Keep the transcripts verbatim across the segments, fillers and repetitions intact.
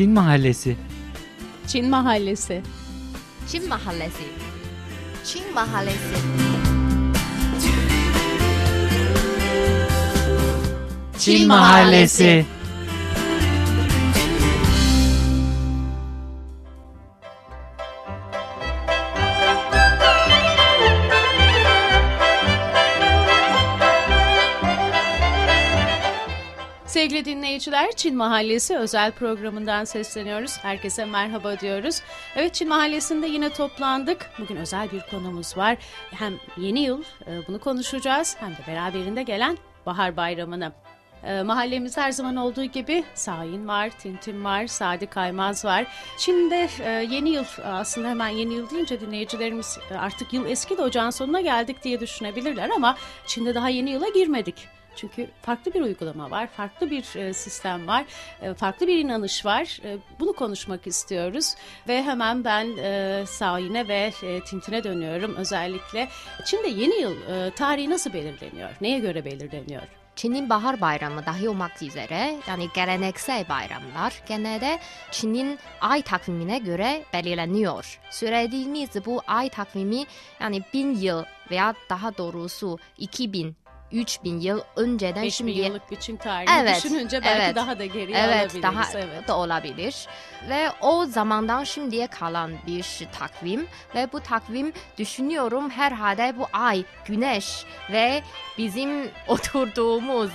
Çin Mahallesi. Çin Mahallesi. Çin Mahallesi. Çin Mahallesi. Çin Mahallesi. Sevgili dinleyiciler, Çin Mahallesi özel programından sesleniyoruz. Herkese merhaba diyoruz. Evet, Çin Mahallesi'nde yine toplandık. Bugün özel bir konumuz var. Hem yeni yıl bunu konuşacağız hem de beraberinde gelen Bahar Bayramı'nı. Mahallemiz her zaman olduğu gibi Şahin var, Tintin var, Sadık Kaymaz var. Şimdi yeni yıl, aslında hemen yeni yıl deyince dinleyicilerimiz artık yıl eski de ocağın sonuna geldik diye düşünebilirler ama Çin'de daha yeni yıla girmedik. Çünkü farklı bir uygulama var, farklı bir sistem var, farklı bir inanış var. Bunu konuşmak istiyoruz ve hemen ben Şahin'e ve Tintin'e dönüyorum özellikle. Çin'de yeni yıl tarihi nasıl belirleniyor, neye göre belirleniyor? Çin'in bahar bayramı dahi olmak üzere, yani geleneksel bayramlar genelde Çin'in ay takvimine göre belirleniyor. Söylediğimiz bu ay takvimi, yani bin yıl veya daha doğrusu iki bin. üç bin yıl önceden beş bin şimdiye... yıllık bir Çin tarihini evet, düşününce belki evet, daha da geriye evet, alabiliriz. Daha evet, daha da olabilir. Ve o zamandan şimdiye kalan bir takvim. Ve bu takvim düşünüyorum herhalde bu ay, güneş ve bizim oturduğumuz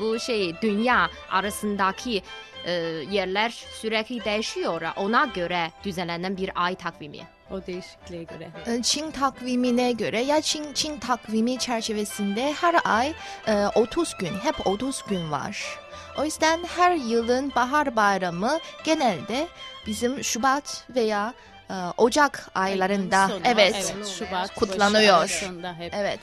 bu şey dünya arasındaki e, yerler sürekli değişiyor. Ona göre düzenlenen bir ay takvimi. O değişikliğe göre. Çin takvimine göre ya Çin, Çin takvimi çerçevesinde her ay e, otuz gün, hep otuz gün var. O yüzden her yılın bahar bayramı genelde bizim Şubat veya e, Ocak aylarında sonu, evet, evet Şubat, kutlanıyor. Evet.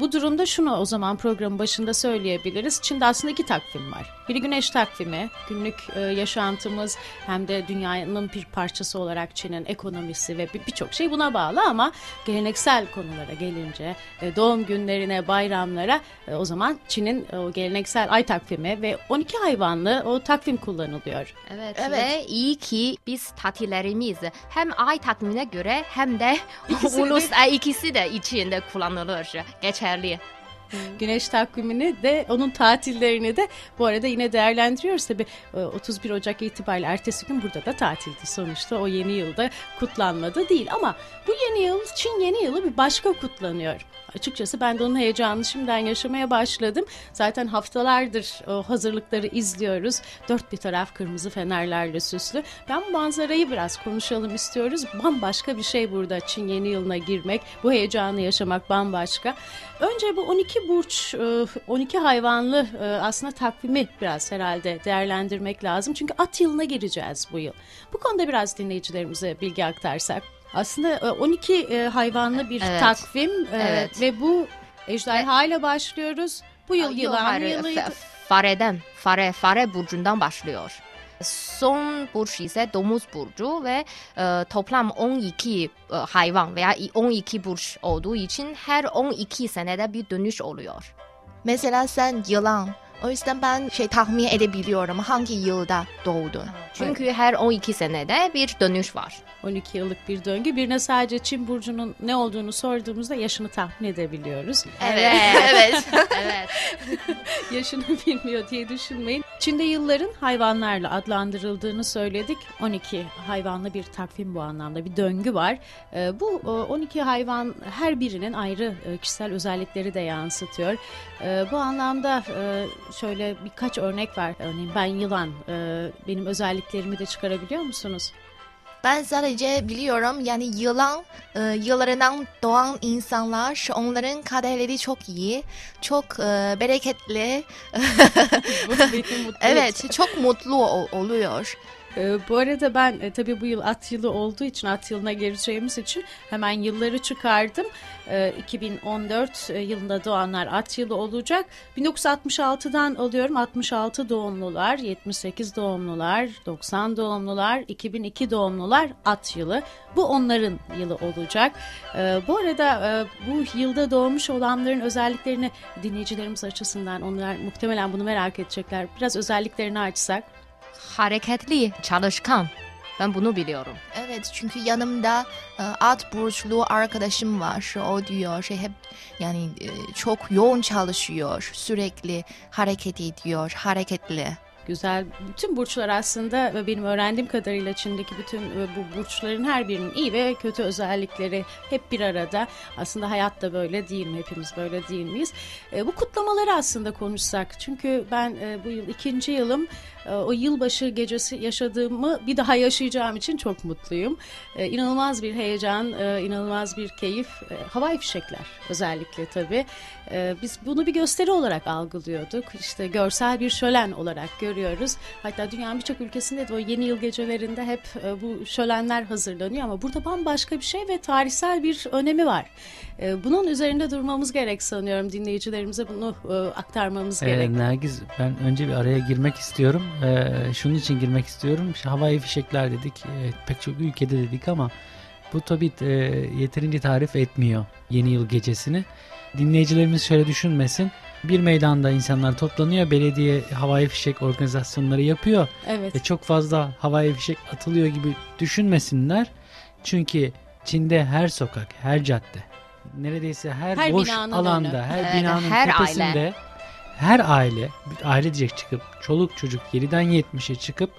Bu durumda şunu o zaman programın başında söyleyebiliriz. Çin'de aslında iki takvim var. Biri güneş takvimi, günlük e, yaşantımız hem de dünyanın bir parçası olarak Çin'in ekonomisi ve birçok şey buna bağlı ama geleneksel konulara gelince, e, doğum günlerine, bayramlara e, o zaman Çin'in e, o geleneksel ay takvimi ve on iki hayvanlı o takvim kullanılıyor. Evet, evet. Ve iyi ki biz tatillerimiz hem ay takvimine göre hem de ikisi ulus de. ikisi de içinde kullanılır. Geç Terli. Güneş takvimini de onun tatillerini de bu arada yine değerlendiriyoruz. Tabii otuz bir Ocak itibariyle ertesi gün burada da tatildi sonuçta. O yeni yılda kutlanmadı değil ama bu yeni yıl Çin yeni yılı bir başka kutlanıyor. Açıkçası ben de onun heyecanını şimdiden yaşamaya başladım. Zaten haftalardır o hazırlıkları izliyoruz. Dört bir taraf kırmızı fenerlerle süslü. Ben bu manzarayı biraz konuşalım istiyoruz. Bambaşka bir şey burada Çin yeni yılına girmek. Bu heyecanı yaşamak bambaşka. Önce bu on iki burç, on iki hayvanlı aslında takvimi biraz herhalde değerlendirmek lazım. Çünkü at yılına gireceğiz bu yıl. Bu konuda biraz dinleyicilerimize bilgi aktarsak. Aslında on iki hayvanlı bir evet. takvim evet. ve bu ejderha ile başlıyoruz. Bu yıl yılan yılıydı. Fareden, fare, fare burcundan başlıyor. Son burç ise domuz burcu ve e, toplam on iki e, hayvan veya on iki burç olduğu için her on iki senede bir dönüş oluyor. Mesela sen yılan. O yüzden ben şey tahmin edebiliyorum hangi yılda doğdun. Çünkü evet. her on iki senede bir dönüş var. on iki yıllık bir döngü. Birine sadece Çin burcunun ne olduğunu sorduğumuzda yaşını tahmin edebiliyoruz. Evet. evet. evet. Yaşını bilmiyor diye düşünmeyin. Çin'de yılların hayvanlarla adlandırıldığını söyledik. on iki hayvanlı bir takvim bu anlamda. Bir döngü var. Bu on iki hayvan her birinin ayrı kişisel özellikleri de yansıtıyor. Bu anlamda şöyle birkaç örnek var. Örneğin ben yılan. Benim özelliklerimi de çıkarabiliyor musunuz? Ben sadece biliyorum yani yılan, e, yıllarından doğan insanlar, onların kaderleri çok iyi, çok e, bereketli, evet çok mutlu ol- oluyor. Ee, bu arada ben e, tabii bu yıl at yılı olduğu için, at yılına gireceğimiz için hemen yılları çıkardım. E, iki bin on dört yılında doğanlar at yılı olacak. bin dokuz yüz altmış altıdan alıyorum. altmış altı doğumlular, yetmiş sekiz doğumlular, doksan doğumlular, iki bin iki doğumlular at yılı. Bu onların yılı olacak. E, bu arada e, bu yılda doğmuş olanların özelliklerini dinleyicilerimiz açısından onlar muhtemelen bunu merak edecekler. Biraz özelliklerini açsak. hareketli, çalışkan. Ben bunu biliyorum. Evet, çünkü yanımda alt burçlu arkadaşım var. O diyor şey hep yani çok yoğun çalışıyor, sürekli hareket ediyor, hareketli. Güzel. Bütün burçlar aslında benim öğrendiğim kadarıyla Çin'deki bütün bu burçların her birinin iyi ve kötü özellikleri hep bir arada. Aslında hayat da böyle değil mi? Hepimiz böyle değil miyiz? Bu kutlamaları aslında konuşsak. Çünkü ben bu yıl ikinci yılım. O yılbaşı gecesi yaşadığımı bir daha yaşayacağım için çok mutluyum. İnanılmaz bir heyecan, inanılmaz bir keyif. Havai fişekler özellikle tabii. Biz bunu bir gösteri olarak algılıyorduk. İşte görsel bir şölen olarak görüyoruz. Hatta dünyanın birçok ülkesinde de o yeni yıl gecelerinde hep bu şölenler hazırlanıyor. Ama burada bambaşka bir şey ve tarihsel bir önemi var. Bunun üzerinde durmamız gerek sanıyorum. Dinleyicilerimize bunu aktarmamız ee, gerek. Nergiz, ben önce bir araya girmek istiyorum. Ee, şunun için girmek istiyorum. İşte havai fişekler dedik, e, pek çok ülkede dedik ama bu tabii e, yeterince tarif etmiyor yeni yıl gecesini. Dinleyicilerimiz şöyle düşünmesin. Bir meydanda insanlar toplanıyor, belediye havai fişek organizasyonları yapıyor. Evet. E, çok fazla havai fişek atılıyor gibi düşünmesinler. Çünkü Çin'de her sokak, her cadde, neredeyse her, her boş alanda, önü. her evet, binanın her tepesinde... Aile. Her aile, aile diyecek çıkıp, çoluk çocuk yediden yetmişe çıkıp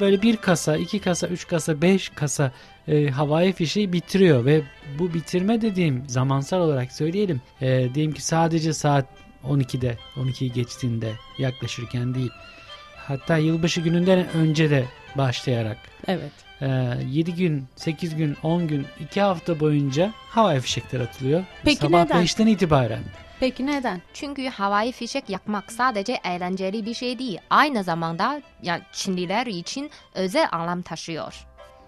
böyle bir kasa, iki kasa, üç kasa, beş kasa e, havai fişeği bitiriyor. Ve bu bitirme dediğim zamansal olarak söyleyelim. E, diyelim ki sadece saat on ikide, on ikiyi geçtiğinde yaklaşırken değil. Hatta yılbaşı gününden önce de başlayarak. Evet. yedi gün, sekiz gün, on gün, iki hafta boyunca havai fişekler atılıyor. Peki sabah neden? beşten itibaren. Peki neden? Çünkü havai fişek yakmak sadece eğlenceli bir şey değil. Aynı zamanda yani Çinliler için özel anlam taşıyor.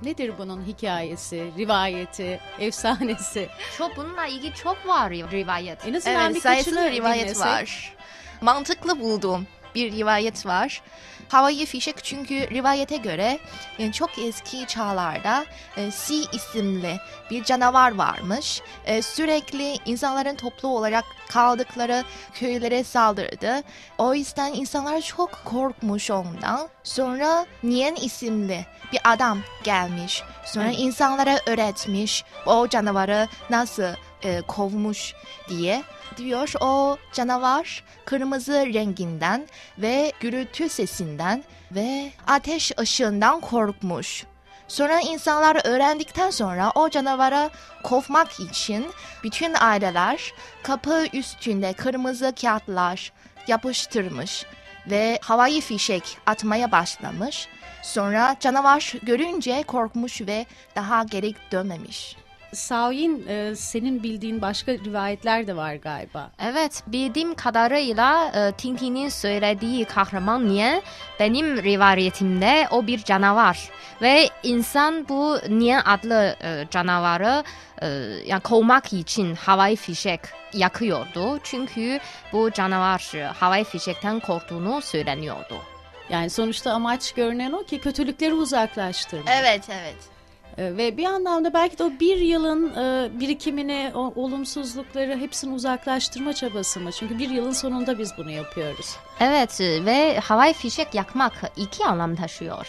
Nedir bunun hikayesi, rivayeti, efsanesi? Çok bununla ilgili çok var rivayet. En azından evet, bir sayısız rivayet dinlesek. Var. Mantıklı buldum. Bir rivayet var. Havai fişek çünkü rivayete göre yani çok eski çağlarda e, Si isimli bir canavar varmış. E, sürekli insanların toplu olarak kaldıkları köylere saldırdı. O yüzden insanlar çok korkmuş ondan. Sonra Nian isimli bir adam gelmiş. Sonra evet. insanlara öğretmiş o canavarı nasıl e, kovmuş diye. Diyor o canavar kırmızı renginden ve gürültü sesinden ve ateş ışığından korkmuş. Sonra insanlar öğrendikten sonra o canavara kovmak için bütün aileler kapı üstünde kırmızı kağıtlar yapıştırmış ve havai fişek atmaya başlamış. Sonra canavar görünce korkmuş ve daha geri dönmemiş. Şahin, e, senin bildiğin başka rivayetler de var galiba. Evet, bildiğim kadarıyla e, Tintin'in söylediği kahraman Nian benim rivayetimde o bir canavar ve insan bu Nian adlı e, canavarı e, yani kovmak için havai fişek yakıyordu çünkü bu canavar havai fişekten korktuğunu söyleniyordu. Yani sonuçta amaç görünen o ki kötülükleri uzaklaştırmak. Evet, evet. Ve bir anlamda belki de o bir yılın birikimini, o olumsuzlukları hepsini uzaklaştırma çabası mı? Çünkü bir yılın sonunda biz bunu yapıyoruz. Evet ve havai fişek yakmak iki anlam taşıyor.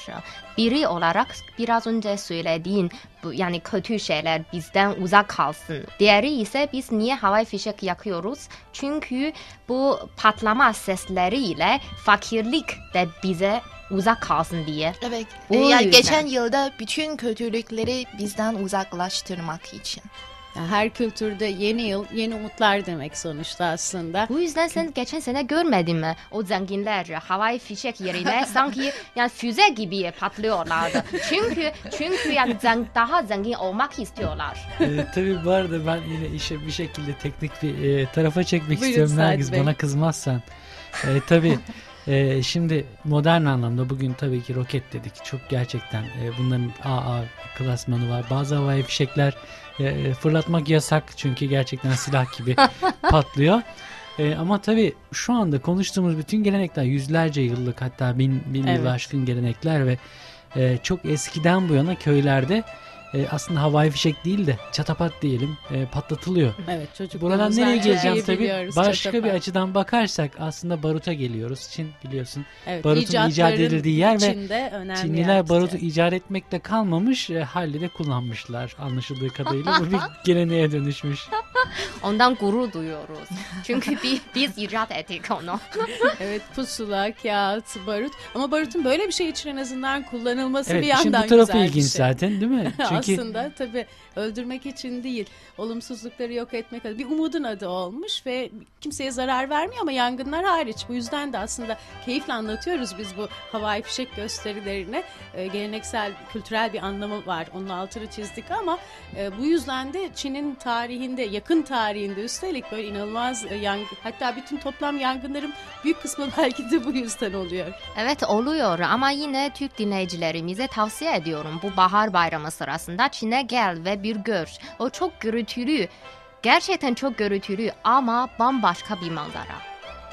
Biri olarak biraz önce söylediğin yani kötü şeyler bizden uzak kalsın. Diğeri ise biz niye havai fişek yakıyoruz? Çünkü bu patlama sesleriyle fakirlik de bize uzak kalsın diye. Evet. O yani yüzden. Geçen yılda bütün kötülükleri bizden uzaklaştırmak için. Yani her kültürde yeni yıl, yeni umutlar demek sonuçta aslında. Bu yüzden sen geçen sene görmedin mi? O zenginler havai fişek yerine sanki yani füze gibi patlıyorlardı. Çünkü çünkü yani daha zengin olmak istiyorlar. E, tabii bu arada ben yine işe bir şekilde teknik bir e, tarafa çekmek Buyurun, istiyorum Nergiz. Bana kızmazsan. E, tabii. Ee, şimdi modern anlamda bugün tabii ki roket dedik. Çok gerçekten e, bunların A A klasmanı var. Bazı havai fişekler e, fırlatmak yasak çünkü gerçekten silah gibi patlıyor. E, ama tabii şu anda konuştuğumuz bütün gelenekler yüzlerce yıllık hatta bin, bin evet. yılı aşkın gelenekler ve e, çok eskiden bu yana köylerde e, aslında havai fişek değil de çatapat diyelim, e, patlatılıyor. Evet, çocuklarımız buradan nereye geleceğiz tabii? Başka çatapat. Bir açıdan bakarsak aslında baruta geliyoruz. Çin biliyorsun. Evet, barutun icat edildiği yer ve Çinliler yer barutu icat etmekte kalmamış, e, halde de kullanmışlar. Anlaşıldığı kadarıyla bu bir geleneğe dönüşmüş. Ondan gurur duyuyoruz. Çünkü biz, biz icat ettik onu. Evet, pusula, kağıt, barut. Ama barutun böyle bir şey için en azından kullanılması evet, bir yandan güzel bir şey. Evet, bu tarafı ilginç zaten değil mi? Çünkü aslında tabii öldürmek için değil, olumsuzlukları yok etmek adına. Bir umudun adı olmuş ve kimseye zarar vermiyor ama yangınlar hariç. Bu yüzden de aslında keyifle anlatıyoruz biz bu havai fişek gösterilerine. Ee, geleneksel, kültürel bir anlamı var. Onun altını çizdik ama e, bu yüzden de Çin'in tarihinde, yakın tarihinde üstelik böyle inanılmaz e, yangın. Hatta bütün toplam yangınların büyük kısmı belki de bu yüzden oluyor. Evet, oluyor ama yine Türk dinleyicilerimize tavsiye ediyorum. Bu bahar bayramı sırasında Çin'e gel ve bir gör. O çok gürültülü. Gerçekten çok gürültülü ama bambaşka bir manzara.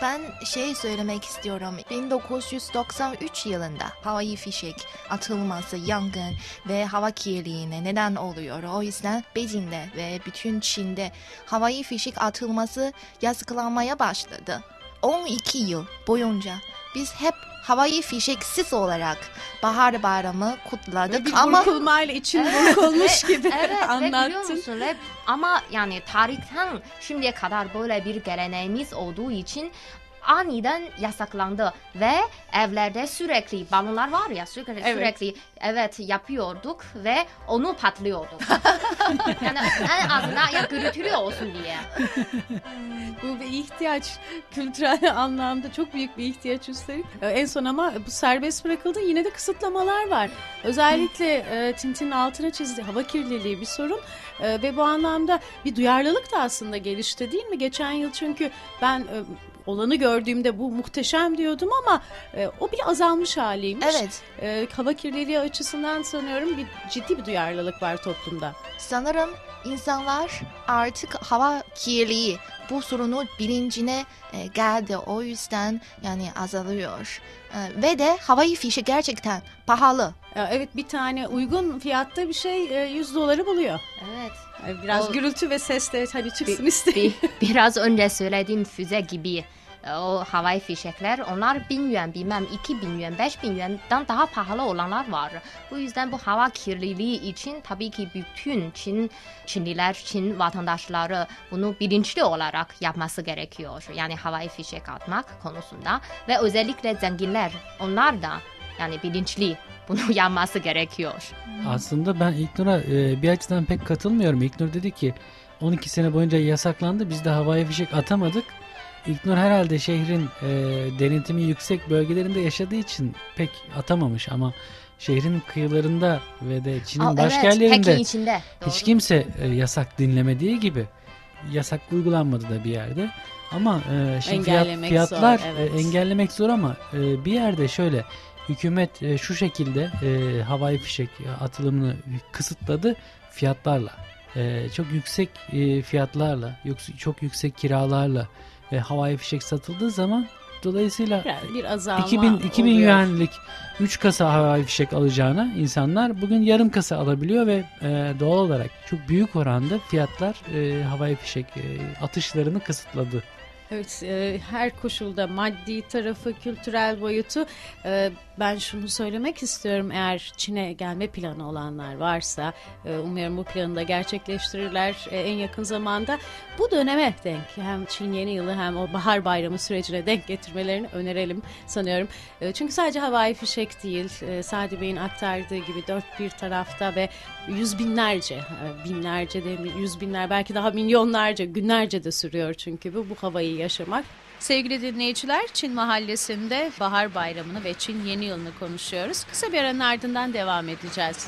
Ben şey söylemek istiyorum. bin dokuz yüz doksan üç yılında havai fişek atılması, yangın ve hava kirliliğine neden oluyor. O yüzden Beijing'de ve bütün Çin'de havai fişek atılması yasaklanmaya başladı. on iki yıl boyunca biz hep havai fişeksiz olarak bahar bayramı kutladık ama burkulmayla için burkulmuş gibi evet, anlattın. Ve, ama yani tarihten şimdiye kadar böyle bir geleneğimiz olduğu için aniden yasaklandı ve evlerde sürekli balonlar var ya sürekli evet. sürekli evet yapıyorduk ve onu patlıyorduk. Yani en azından ya gürültülü olsun diye. Bu bir ihtiyaç, kültürel anlamda çok büyük bir ihtiyaç üstelik. En son ama bu serbest bırakıldı, yine de kısıtlamalar var. Özellikle Tintin'in altına çizdiği hava kirliliği bir sorun ve bu anlamda bir duyarlılık da aslında gelişti değil mi? Geçen yıl çünkü ben olanı gördüğümde bu muhteşem diyordum ama e, o bile azalmış haliymiş. Evet. E, hava kirliliği açısından sanıyorum bir ciddi bir duyarlılık var toplumda. Sanırım insanlar artık hava kirliliği bu sorunun bilincine e, geldi. O yüzden yani azalıyor. E, ve de havai fişi gerçekten pahalı. Evet, bir tane uygun fiyatta bir şey yüz doları buluyor. Evet. Biraz o, gürültü ve ses de hani çıksın bi, istedim. Bi, biraz önce söylediğim füze gibi o havai fişekler, onlar bin yuan bilmem iki bin yuan beş bin yuan'dan daha pahalı olanlar var. Bu yüzden bu hava kirliliği için tabii ki bütün Çin Çinliler, Çin vatandaşları bunu bilinçli olarak yapması gerekiyor. Yani havai fişek atmak konusunda ve özellikle zenginler, onlar da yani bilinçli bunu yapması gerekiyor. Aslında ben İlknur'a e, bir açıdan pek katılmıyorum. İlknur dedi ki on iki sene boyunca yasaklandı, biz de havai fişek atamadık. İlknur herhalde şehrin e, denetimi yüksek bölgelerinde yaşadığı için pek atamamış ama şehrin kıyılarında ve de Çin'in Aa, başkentlerinde evet, içinde, hiç kimse e, yasak dinlemediği gibi yasak uygulanmadı da bir yerde. Ama e, şimdi engellemek fiyat, fiyatlar zor, evet. e, engellemek zor ama e, bir yerde şöyle hükümet e, şu şekilde e, havai fişek atılımını kısıtladı fiyatlarla. E, çok yüksek e, fiyatlarla, çok yüksek kiralarla e, havai fişek satıldığı zaman dolayısıyla bir azalma iki bin yuanlık üç kasa havai fişek alacağına insanlar bugün yarım kasa alabiliyor ve e, doğal olarak çok büyük oranda fiyatlar e, havai fişek e, atışlarını kısıtladı. Evet, e, her koşulda maddi tarafı, kültürel boyutu. E, ben şunu söylemek istiyorum, eğer Çin'e gelme planı olanlar varsa, e, umuyorum bu planı da gerçekleştirirler e, en yakın zamanda. Bu döneme denk, hem Çin Yeni Yılı hem o bahar bayramı sürecine denk getirmelerini önerelim sanıyorum. E, çünkü sadece havai fişek değil, e, Sadi Bey'in aktardığı gibi dört bir tarafta ve yüz binlerce, binlerce de yüz binler, belki daha milyonlarca, günlerce de sürüyor çünkü bu, bu havayı yaşamak. Sevgili dinleyiciler, Çin Mahallesi'nde bahar bayramını ve Çin Yeni Yılını konuşuyoruz. Kısa bir aranın ardından devam edeceğiz.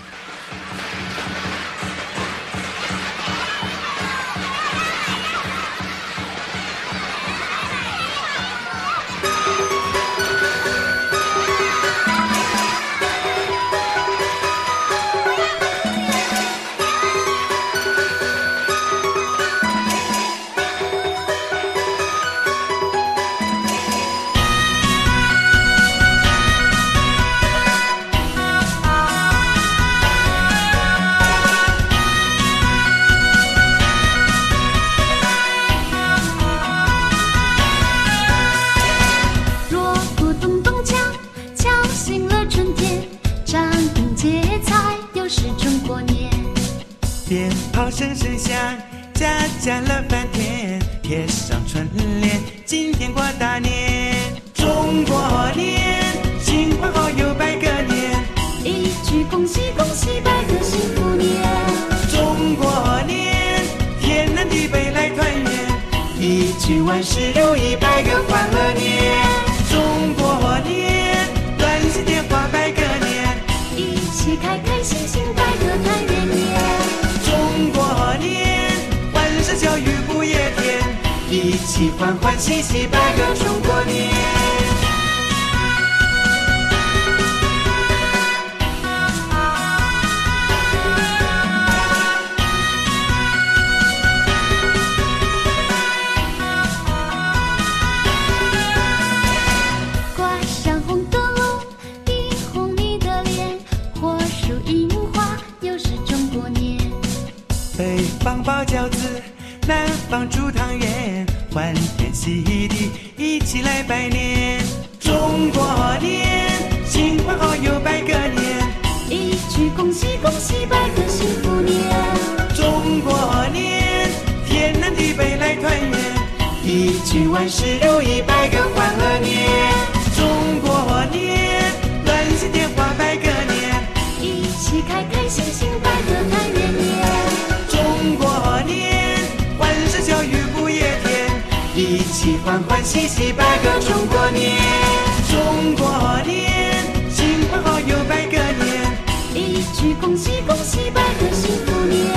城市巷，加加了半天，贴上春联，今天过大年，中国年，新婚后又拜个年，一句恭喜恭喜，拜个幸福年，中国年，天南地北来团圆，一句万事如意，拜个欢乐年，中国年，短信电话拜个年，一起开开心心，拜个团圆年。中国年，欢声笑语不夜天，一起欢欢喜喜拜个中国年。挂上红灯笼，你红你的脸，火树银花，又是中国年。北方包饺子，南方煮汤圆，欢天喜地一起来拜年。中国年，新婚后又拜个年，一句恭喜恭喜拜个幸福年。中国年，天南地北来团圆，一句万事如意拜个欢乐年。中国年，暖心电话拜个年，一起开开心心拜个团圆年。中国年，欢声笑语不夜天，一起欢欢喜喜拜个中国年。中国年，新婚后又拜个年，一句恭喜恭喜拜个幸福年。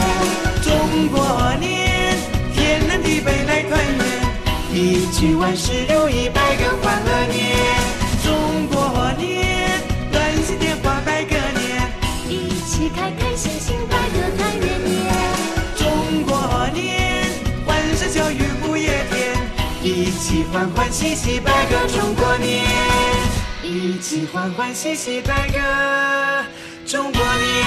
中国年，天南地北来团圆，一句万事如意拜个欢乐年。中国年，暖心电话拜个年，一起开开心心拜个团圆年。中国年，欢声笑语不夜天，一起欢欢喜喜拜个中国年，一起欢欢喜喜拜个中国年。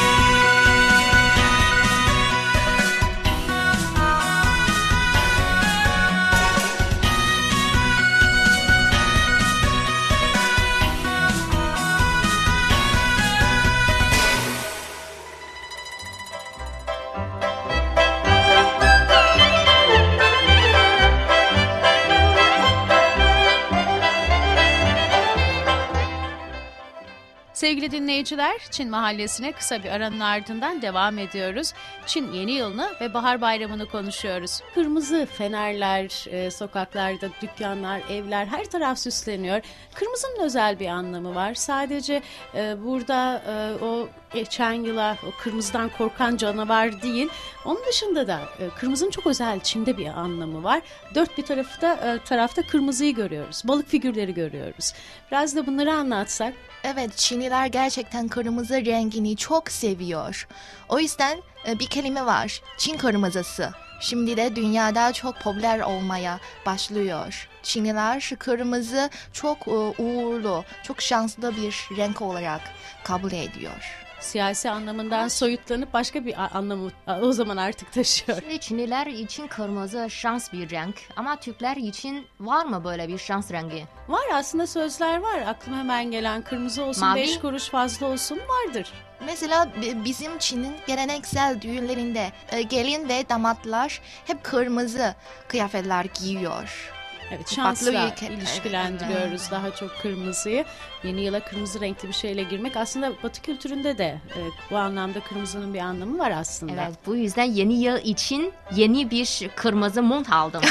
Sevgili dinleyiciler, Çin Mahallesi'ne kısa bir aranın ardından devam ediyoruz. Çin yeni yılını ve bahar bayramını konuşuyoruz. Kırmızı fenerler, e, sokaklarda dükkanlar, evler, her taraf süsleniyor. Kırmızının özel bir anlamı var. Sadece e, burada e, o geçen yıla, o kırmızıdan korkan canavar değil. Onun dışında da e, kırmızının çok özel Çin'de bir anlamı var. Dört bir tarafta, e, tarafta kırmızıyı görüyoruz. Balık figürleri görüyoruz. Biraz da bunları anlatsak. Evet, Çinliler gerçekten kırmızı rengini çok seviyor. O yüzden bir kelime var, Çin kırmızısı. Şimdi de dünyada çok popüler olmaya başlıyor. Çinliler kırmızı çok uğurlu, çok şanslı bir renk olarak kabul ediyor. Siyasi anlamından soyutlanıp başka bir anlamı o zaman artık taşıyor. Şimdi Çinliler için kırmızı şans bir renk ama Türkler için var mı böyle bir şans rengi? Var, aslında sözler var. Aklıma hemen gelen kırmızı olsun, mavi, beş kuruş fazla olsun vardır. Mesela bizim Çin'in geleneksel düğünlerinde gelin ve damatlar hep kırmızı kıyafetler giyiyor. Evet, şansla ilişkilendiriyoruz evet. Daha çok kırmızıyı. Yeni yıla kırmızı renkli bir şeyle girmek aslında Batı kültüründe de e, bu anlamda kırmızının bir anlamı var aslında. Evet, bu yüzden yeni yıl için yeni bir kırmızı mont aldım.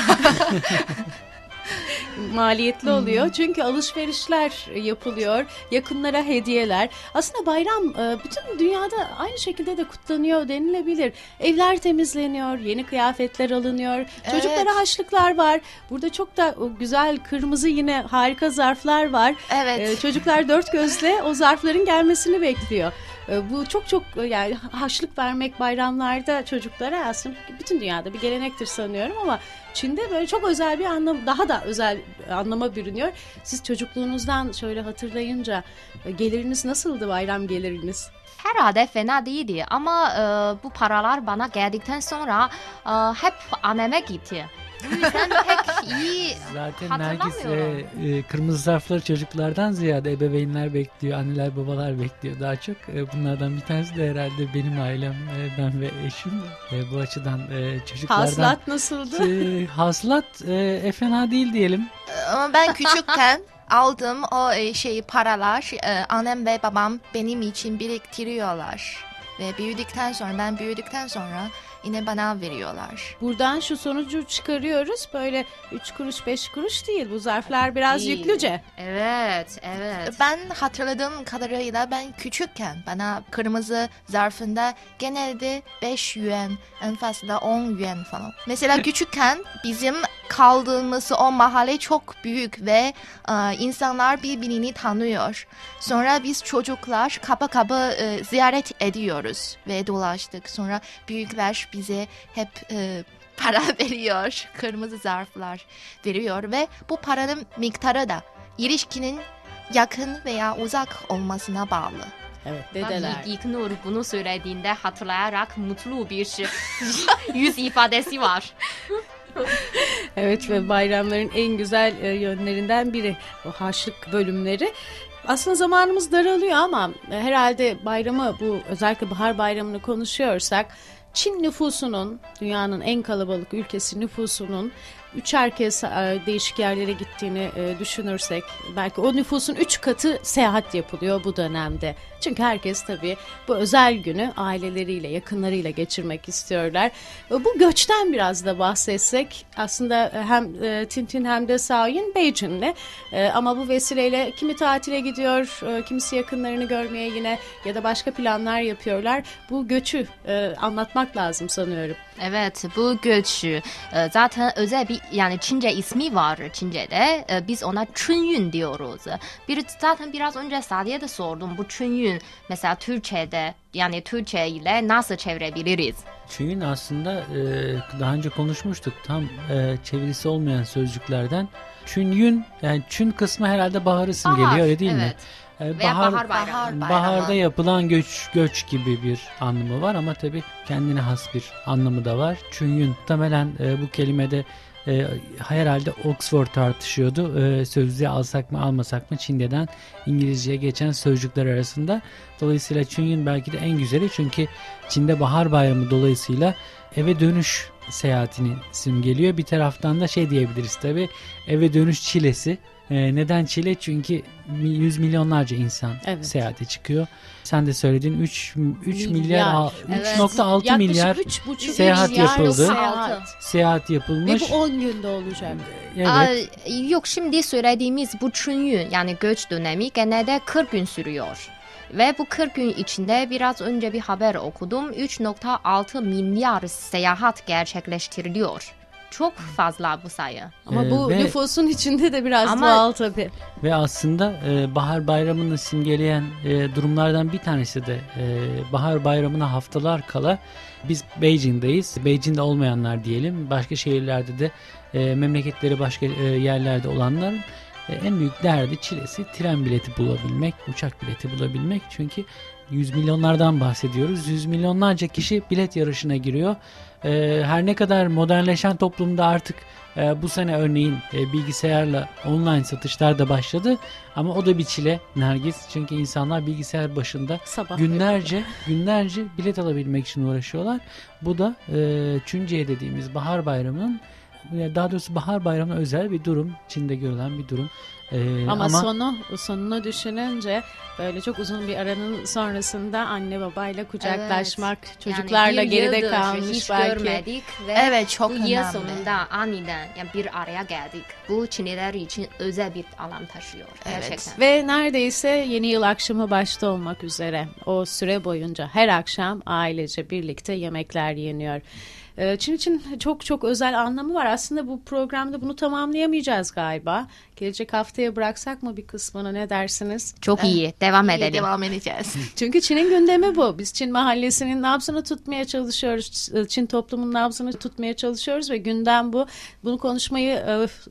Maliyetli oluyor çünkü alışverişler yapılıyor, yakınlara hediyeler. Aslında bayram bütün dünyada aynı şekilde de kutlanıyor denilebilir. Evler temizleniyor, yeni kıyafetler alınıyor, evet. Çocuklara harçlıklar var. Burada çok da güzel kırmızı yine harika zarflar var. Evet. Çocuklar dört gözle o zarfların gelmesini bekliyor. Bu çok çok yani harçlık vermek bayramlarda çocuklara aslında bütün dünyada bir gelenektir sanıyorum ama Çin'de böyle çok özel bir anlam, daha da özel anlama bürünüyor. Siz çocukluğunuzdan şöyle hatırlayınca geliriniz nasıldı, bayram geliriniz? Herhalde fena değildi ama e, bu paralar bana geldikten sonra e, hep anneme gitti. Bu yüzden pek iyi zaten Nergiz e, e, kırmızı zarfları çocuklardan ziyade ebeveynler bekliyor, anneler babalar bekliyor daha çok. E, bunlardan bir tanesi de herhalde benim ailem, e, ben ve eşim. E, bu açıdan e, çocuklardan... Hasılat nasıldı? E, hasılat e, e, fena değil diyelim. Ama ben küçükken aldığım o e, şeyi paralar e, annem ve babam benim için biriktiriyorlar. Ve büyüdükten sonra, ben büyüdükten sonra yine bana veriyorlar. Buradan şu sonucu çıkarıyoruz. Böyle üç kuruş beş kuruş değil. Bu zarflar biraz değil, yüklüce. Evet, evet. Ben hatırladığım kadarıyla ben küçükken bana kırmızı zarfında genelde beş yuan, en fazla on yuan falan. Mesela küçükken bizim kaldığımız o mahalle çok büyük ve e, insanlar birbirini tanıyor. Sonra biz çocuklar kaba kaba e, ziyaret ediyoruz ve dolaştık. Sonra büyükler bize hep e, para veriyor, kırmızı zarflar veriyor ve bu paranın miktarı da ilişkinin yakın veya uzak olmasına bağlı. Evet, dedeler. Bak, İlknur bunu söylediğinde hatırlayarak mutlu bir yüz ifadesi var. Evet ve bayramların en güzel yönlerinden biri o harçlık bölümleri. Aslında zamanımız daralıyor ama herhalde bayramı, bu özellikle bahar bayramını konuşuyorsak, Çin nüfusunun, dünyanın en kalabalık ülkesi nüfusunun üçer kez değişik yerlere gittiğini düşünürsek, belki o nüfusun üç katı seyahat yapılıyor bu dönemde. Çünkü herkes tabii bu özel günü aileleriyle, yakınlarıyla geçirmek istiyorlar. Bu göçten biraz da bahsetsek, aslında hem Tintin hem de Şahin Beycin'le, ama bu vesileyle kimi tatile gidiyor, kimisi yakınlarını görmeye yine ya da başka planlar yapıyorlar. Bu göçü anlatmak lazım sanıyorum. Evet, bu göçü zaten özel bir, yani Çince ismi var Çince'de. Biz ona Çün Yün diyoruz. Bir, zaten biraz önce Sadiye de sordum. Bu Çün Yün mesela Türkçe'de, yani Türkçe ile nasıl çevirebiliriz? Çün Yün aslında daha önce konuşmuştuk. Tam çevirisi olmayan sözcüklerden. Çün Yün, yani Çün kısmı herhalde bahar isim geliyor, öyle değil evet. mi? Bahar, bahar bayramı. Baharda yapılan göç göç gibi bir anlamı var ama tabii kendine has bir anlamı da var. Çün Yün temelen e, bu kelimede e, herhalde Oxford tartışıyordu. E, sözlüğe alsak mı almasak mı Çince'den İngilizce'ye geçen sözcükler arasında. Dolayısıyla Çün Yün belki de en güzeli, çünkü Çin'de bahar bayramı dolayısıyla eve dönüş seyahatini simgeliyor. Bir taraftan da şey diyebiliriz tabii, eve dönüş çilesi. Neden çile? Çünkü yüz milyonlarca insan evet. seyahate çıkıyor. Sen de söyledin, üç milyar, milyar evet. üç nokta altı milyar seyahat milyar yapıldı. Seyahat. seyahat yapılmış. Ve bu on günde olacak. Evet. Aa, yok, şimdi söylediğimiz bu Çün Yün, yani göç dönemi genelde kırk gün sürüyor. Ve bu kırk gün içinde biraz önce bir haber okudum. üç nokta altı milyar seyahat gerçekleştiriliyor. Çok fazla bu sayı. Ama bu ee, ve, nüfusun içinde de biraz ama, doğal tabii. Ve aslında e, bahar bayramını simgeleyen e, durumlardan bir tanesi de e, bahar bayramına haftalar kala biz Beijing'deyiz. Beijing'de olmayanlar diyelim, başka şehirlerde de e, memleketleri başka e, yerlerde olanların e, en büyük derdi, çilesi tren bileti bulabilmek, uçak bileti bulabilmek. Çünkü yüz milyonlardan bahsediyoruz. Yüz milyonlarca kişi bilet yarışına giriyor. Her ne kadar modernleşen toplumda artık bu sene örneğin bilgisayarla online satışlar da başladı. Ama o da bir çile Nergiz. Çünkü insanlar bilgisayar başında sabah günlerce evet. günlerce bilet alabilmek için uğraşıyorlar. Bu da Çünce'ye dediğimiz bahar bayramının, daha doğrusu bahar bayramına özel bir durum. Çin'de görülen bir durum. Ee, ama, ama sonu sonunu düşününce böyle çok uzun bir aranın sonrasında anne babayla kucaklaşmak, evet. çocuklarla yani geride kalmış belki. Ve evet, çok önemli. Bu yıl sonunda aniden yani bir araya geldik. Bu Çinliler için özel bir alan taşıyor. Evet. Gerçekten. Ve neredeyse yeni yıl akşamı başta olmak üzere o süre boyunca her akşam ailece birlikte yemekler yeniyor. Çin için çok çok özel anlamı var. Aslında bu programda bunu tamamlayamayacağız galiba. Gelecek haftaya bıraksak mı bir kısmını, ne dersiniz? Çok evet. iyi. Devam edelim. İyi, devam edeceğiz. Çünkü Çin'in gündemi bu. Biz Çin mahallesinin nabzını tutmaya çalışıyoruz. Çin toplumunun nabzını tutmaya çalışıyoruz ve gündem bu. Bunu konuşmayı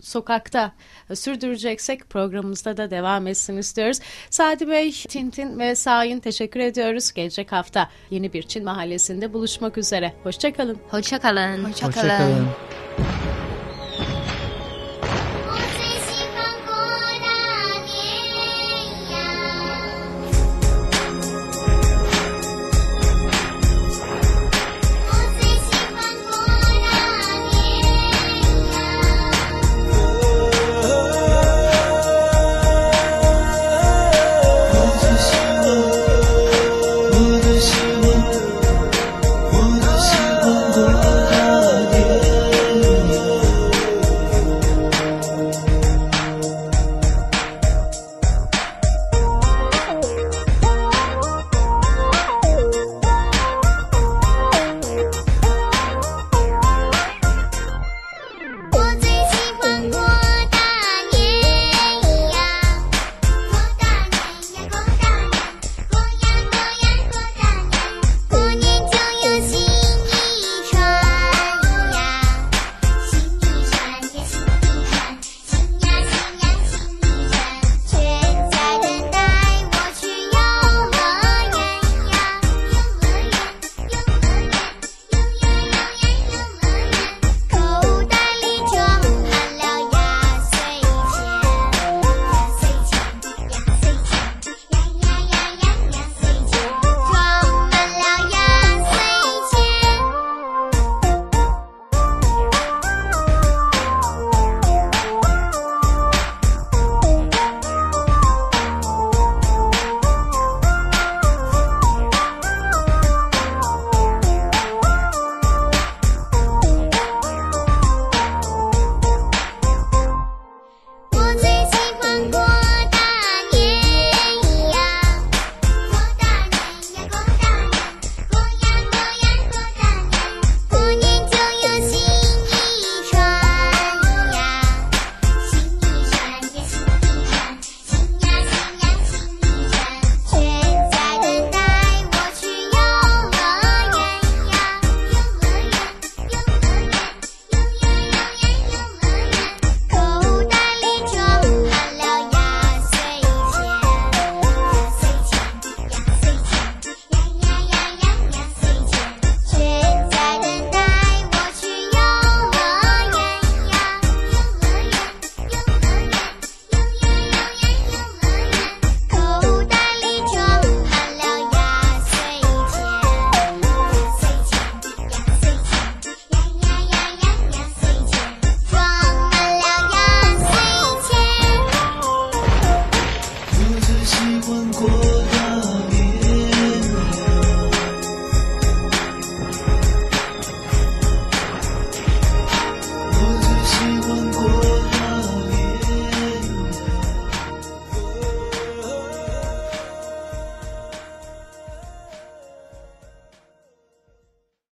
sokakta sürdüreceksek programımızda da devam etsin istiyoruz. Sadi Bey, Tintin ve Şahin teşekkür ediyoruz. Gelecek hafta yeni bir Çin mahallesinde buluşmak üzere. Hoşça kalın. Hoşça kalın. Hoşça kalın. Hoşça kalın.